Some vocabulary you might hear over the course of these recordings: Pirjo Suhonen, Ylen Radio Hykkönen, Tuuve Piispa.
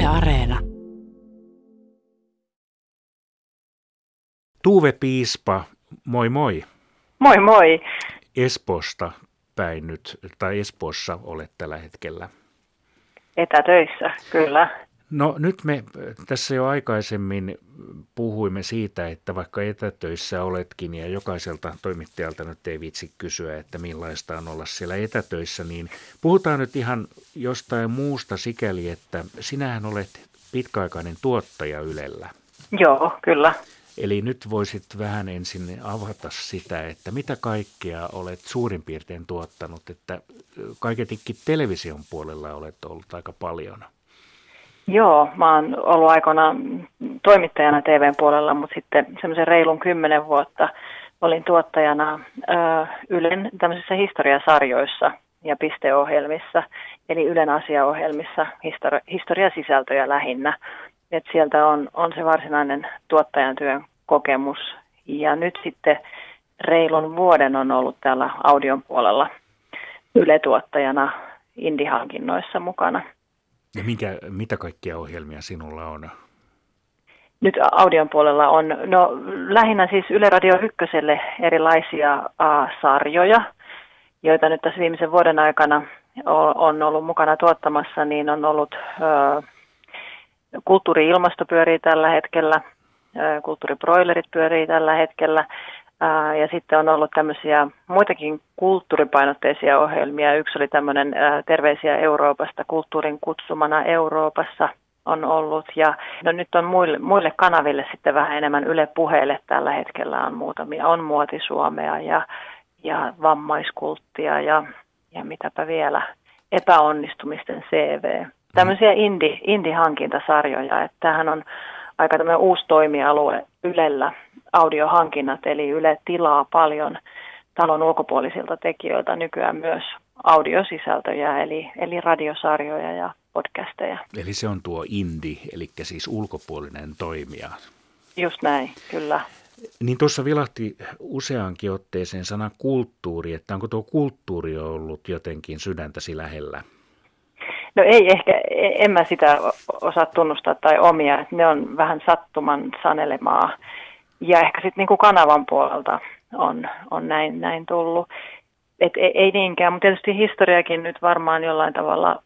Yle Areena. Tuuve Piispa, moi moi. Moi moi. Espoosta päin nyt, tai Espoossa olet tällä hetkellä. Etätöissä, kyllä. No nyt me tässä jo aikaisemmin puhuimme siitä, että vaikka etätöissä oletkin ja jokaiselta toimittajalta nyt ei viitsi kysyä, että millaista on olla siellä etätöissä, niin puhutaan nyt ihan jostain muusta sikäli, että sinähän olet pitkäaikainen tuottaja Ylellä. Joo, kyllä. Eli nyt voisit vähän ensin avata sitä, että mitä kaikkea olet suurin piirtein tuottanut, että kaiketikin television puolella olet ollut aika paljon. Joo, mä oon ollut aikoinaan toimittajana TV:n puolella, mutta sitten semmoisen reilun 10 vuotta olin tuottajana Ylen tämmöisissä historiasarjoissa ja pisteohjelmissa, eli Ylen asiaohjelmissa historiasisältöjä lähinnä. Et sieltä on se varsinainen tuottajan työn kokemus, ja nyt sitten reilun vuoden on ollut täällä audion puolella Yle-tuottajana indie-hankinnoissa mukana. Ja mitä kaikkia ohjelmia sinulla on? Nyt audion puolella on lähinnä siis Yle Radio Hykköselle erilaisia sarjoja, joita nyt tässä viimeisen vuoden aikana on ollut mukana tuottamassa, niin on ollut... Kulttuuri-ilmasto pyörii tällä hetkellä, kulttuuriproilerit pyörii tällä hetkellä, ja sitten on ollut tämmöisiä muitakin kulttuuripainotteisia ohjelmia. Yksi oli tämmöinen Terveisiä Euroopasta, kulttuurin kutsumana Euroopassa on ollut, ja no nyt on muille kanaville sitten vähän enemmän Yle Puheelle tällä hetkellä on muutamia. On Muotisuomea ja Vammaiskulttia ja mitäpä vielä, Epäonnistumisten CV. Tämmöisiä indie-hankintasarjoja, että tämähän on aika tämmöinen uusi toimialue Ylellä, audiohankinnat, eli Yle tilaa paljon talon ulkopuolisilta tekijöiltä nykyään myös audiosisältöjä, eli radiosarjoja ja podcasteja. Eli se on tuo indie, eli siis ulkopuolinen toimija. Just näin, kyllä. Niin tuossa vilahti useaankin otteeseen sana kulttuuri, että onko tuo kulttuuri ollut jotenkin sydäntäsi lähellä? No ei ehkä, en mä sitä osaa tunnustaa tai omia, että ne on vähän sattuman sanelemaa. Ja ehkä sitten niinku kanavan puolelta on näin tullut. Et ei niinkään, mutta tietysti historiakin nyt varmaan jollain tavalla,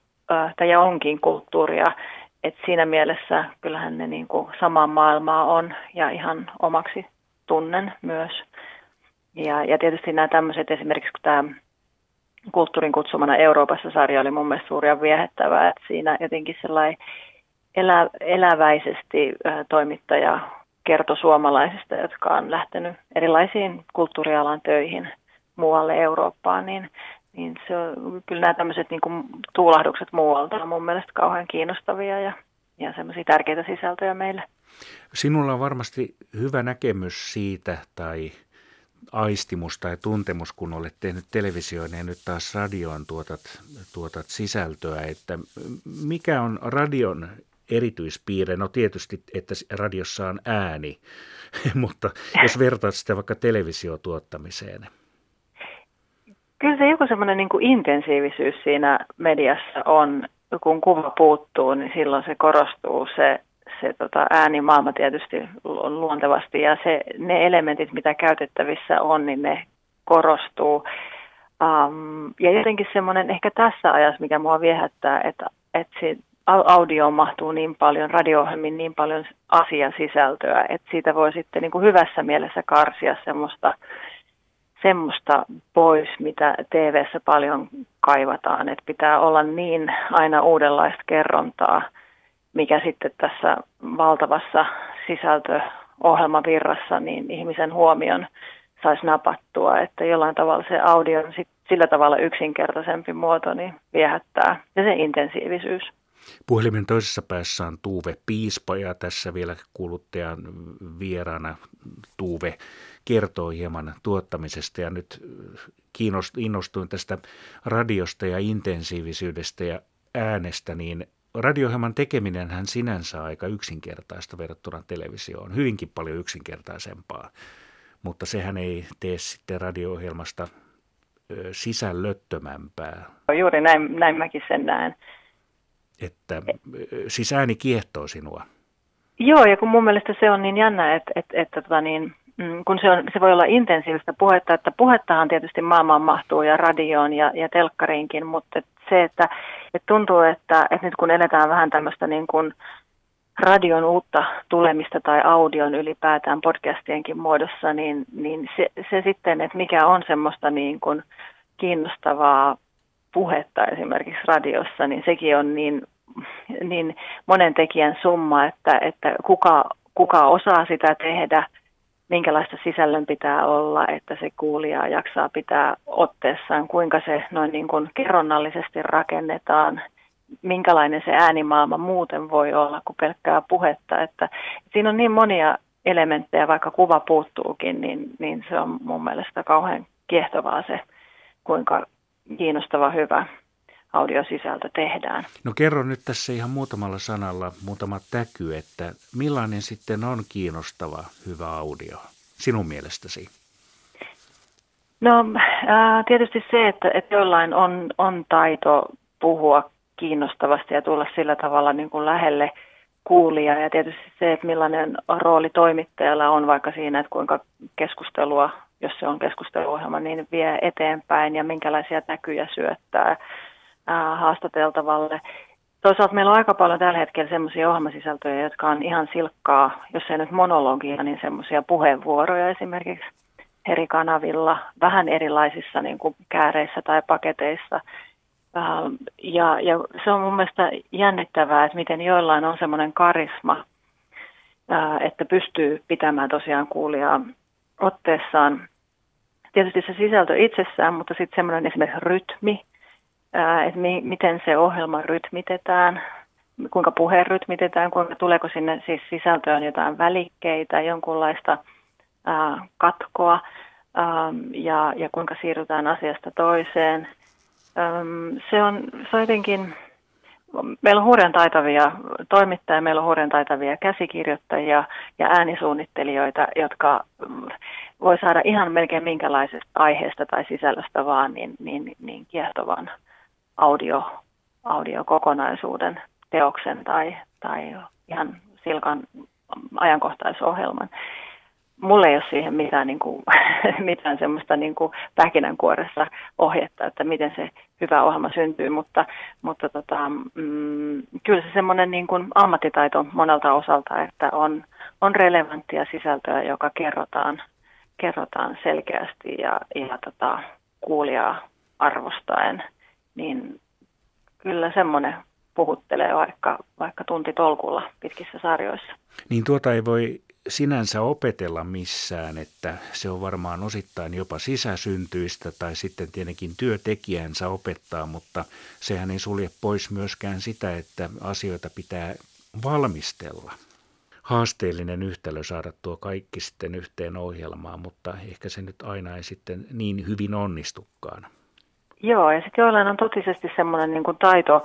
tai onkin kulttuuria. Et siinä mielessä kyllähän ne niinku samaa maailmaa on ja ihan omaksi tunnen myös. Ja tietysti nämä tämmöiset esimerkiksi, kun tämä... Kulttuurin kutsumana Euroopassa -sarja oli mun mielestä suuria viehättävää, että siinä jotenkin sellainen eläväisesti toimittaja kertoi suomalaisista, jotka on lähtenyt erilaisiin kulttuurialan töihin muualle Eurooppaan, niin se on, kyllä nämä tämmöiset niin kuin tuulahdukset muualta on mun mielestä kauhean kiinnostavia ja semmoisia tärkeitä sisältöjä meille. Sinulla on varmasti hyvä näkemys siitä tai... aistimus tai tuntemus, kun olet tehnyt televisioon ja nyt taas radioon tuotat sisältöä, että mikä on radion erityispiirre? No tietysti, että radiossa on ääni, mutta jos vertaat sitä vaikka televisiotuottamiseen. Kyllä se joku semmoinen niin kuin intensiivisyys siinä mediassa on, kun kuva puuttuu, niin silloin se korostuu se äänimaailma tietysti luontevasti, ja ne elementit, mitä käytettävissä on, niin ne korostuu. Ja jotenkin semmoinen ehkä tässä ajassa, mikä mua viehättää, että audioon mahtuu niin paljon, radio-ohjelmiin niin paljon asiasisältöä, että siitä voi sitten niin kuin hyvässä mielessä karsia semmoista pois, mitä TV:ssä paljon kaivataan. Että pitää olla niin aina uudenlaista kerrontaa, mikä sitten tässä valtavassa sisältöohjelmavirrassa niin ihmisen huomion saisi napattua, että jollain tavalla se audion sillä tavalla yksinkertaisempi muoto niin viehättää ja se intensiivisyys. Puhelimen toisessa päässä on Tuuve Piispa, ja tässä vielä kuluttajan vieraana Tuuve kertoo hieman tuottamisesta, ja nyt innostuin tästä radiosta ja intensiivisyydestä ja äänestä, niin radio-ohjelman tekeminenhän sinänsä on aika yksinkertaista verrattuna televisioon, hyvinkin paljon yksinkertaisempaa, mutta sehän ei tee sitten radio-ohjelmasta sisällöttömämpää. Juuri näin mäkin sen näen. että sisääni kiehtoo sinua. Joo, ja kun mun mielestä se on niin jännä, että kun se voi olla intensiivistä puhetta, että puhettahan tietysti maailmaan mahtuu ja radioon ja telkkariinkin, mutta se, että tuntuu, että nyt kun eletään vähän tämmöistä niin kuin radion uutta tulemista tai audion ylipäätään podcastienkin muodossa, niin se sitten, että mikä on semmoista niin kuin kiinnostavaa puhetta esimerkiksi radiossa, niin sekin on niin monen tekijän summa, että kuka osaa sitä tehdä, minkälaista sisällön pitää olla, että se kuulija jaksaa pitää otteessaan, kuinka se noin niin kuin kerronnallisesti rakennetaan, minkälainen se äänimaailma muuten voi olla kuin pelkkää puhetta. Että siinä on niin monia elementtejä, vaikka kuva puuttuukin, niin se on mun mielestä kauhean kiehtovaa se, kuinka kiinnostava hyvä audiosisältö tehdään. No kerro nyt tässä ihan muutamalla sanalla, muutama täky, että millainen sitten on kiinnostava hyvä audio sinun mielestäsi? No tietysti se, että jollain on taito puhua kiinnostavasti ja tulla sillä tavalla niin kuin lähelle kuulijaa. Ja tietysti se, että millainen rooli toimittajalla on vaikka siinä, että kuinka keskustelua, jos se on keskusteluohjelma, niin vie eteenpäin ja minkälaisia näkyjä syöttää haastateltavalle. Toisaalta meillä on aika paljon tällä hetkellä semmoisia ohjelmasisältöjä, jotka on ihan silkkaa, jos ei nyt monologia, niin semmoisia puheenvuoroja esimerkiksi eri kanavilla, vähän erilaisissa niin kuin kääreissä tai paketeissa. Ja se on mun mielestä jännittävää, että miten joillain on semmoinen karisma, että pystyy pitämään tosiaan kuulijaa otteessaan. Tietysti se sisältö itsessään, mutta sitten semmoinen esimerkiksi rytmi, että miten se ohjelma rytmitetään, kuinka puhe rytmitetään, kuinka tuleeko sinne siis sisältöön jotain välikkeitä, jonkunlaista katkoa ja kuinka siirrytään asiasta toiseen. Se on jotenkin, meillä on hurjan taitavia toimittajia, meillä on hurjan taitavia käsikirjoittajia ja äänisuunnittelijoita, jotka voi saada ihan melkein minkälaisesta aiheesta tai sisällöstä vaan niin kiehtovan audiokokonaisuuden teoksen tai ihan silkan ajankohtaisohjelman. Mulla ei ole siihen mitään semmoista niin kuin pähkinänkuoressa ohjetta, että miten se hyvä ohjelma syntyy, mutta kyllä se semmoinen niin kuin ammattitaito monelta osalta, että on relevanttia sisältöä, joka kerrotaan selkeästi ja kuulijaa arvostaen, niin kyllä semmoinen puhuttelee vaikka tuntitolkulla pitkissä sarjoissa. Niin tuota ei voi sinänsä opetella missään, että se on varmaan osittain jopa sisäsyntyistä tai sitten tietenkin työtekijänsä opettaa, mutta sehän ei sulje pois myöskään sitä, että asioita pitää valmistella. Haasteellinen yhtälö saada tuo kaikki sitten yhteen ohjelmaan, mutta ehkä se nyt aina ei sitten niin hyvin onnistukaan. Joo, ja sitten joillain on totisesti semmoinen niin kuin taito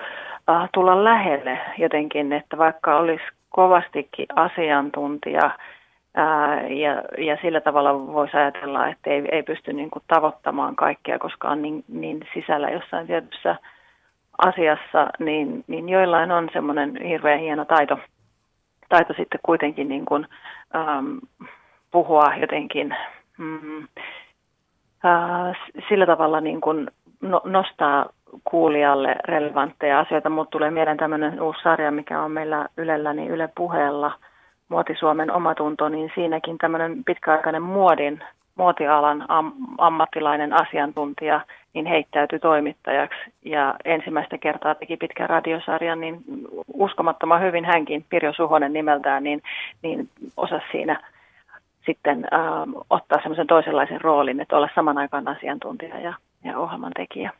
tulla lähelle jotenkin, että vaikka olisi kovastikin asiantuntija ja sillä tavalla voisi ajatella, että ei pysty niin kuin tavoittamaan kaikkia, koska on niin sisällä jossain tietyssä asiassa, niin joillain on semmoinen hirveän hieno taito sitten kuitenkin niin kuin, puhua jotenkin sillä tavalla niin kuin nostaa kuulijalle relevantteja asioita. Mut tulee mieleen tämmöinen uusi sarja, mikä on meillä Ylellä, niin Yle Puheella, Muoti Suomen omatunto, niin siinäkin tämmöinen pitkäaikainen muotialan ammattilainen asiantuntija niin heittäytyi toimittajaksi ja ensimmäistä kertaa teki pitkän radiosarjan, niin uskomattoman hyvin hänkin, Pirjo Suhonen nimeltään, niin osasi siinä sitten ottaa semmoisen toisenlaisen roolin, että olla saman aikaan asiantuntija ja ohjelman tekijä.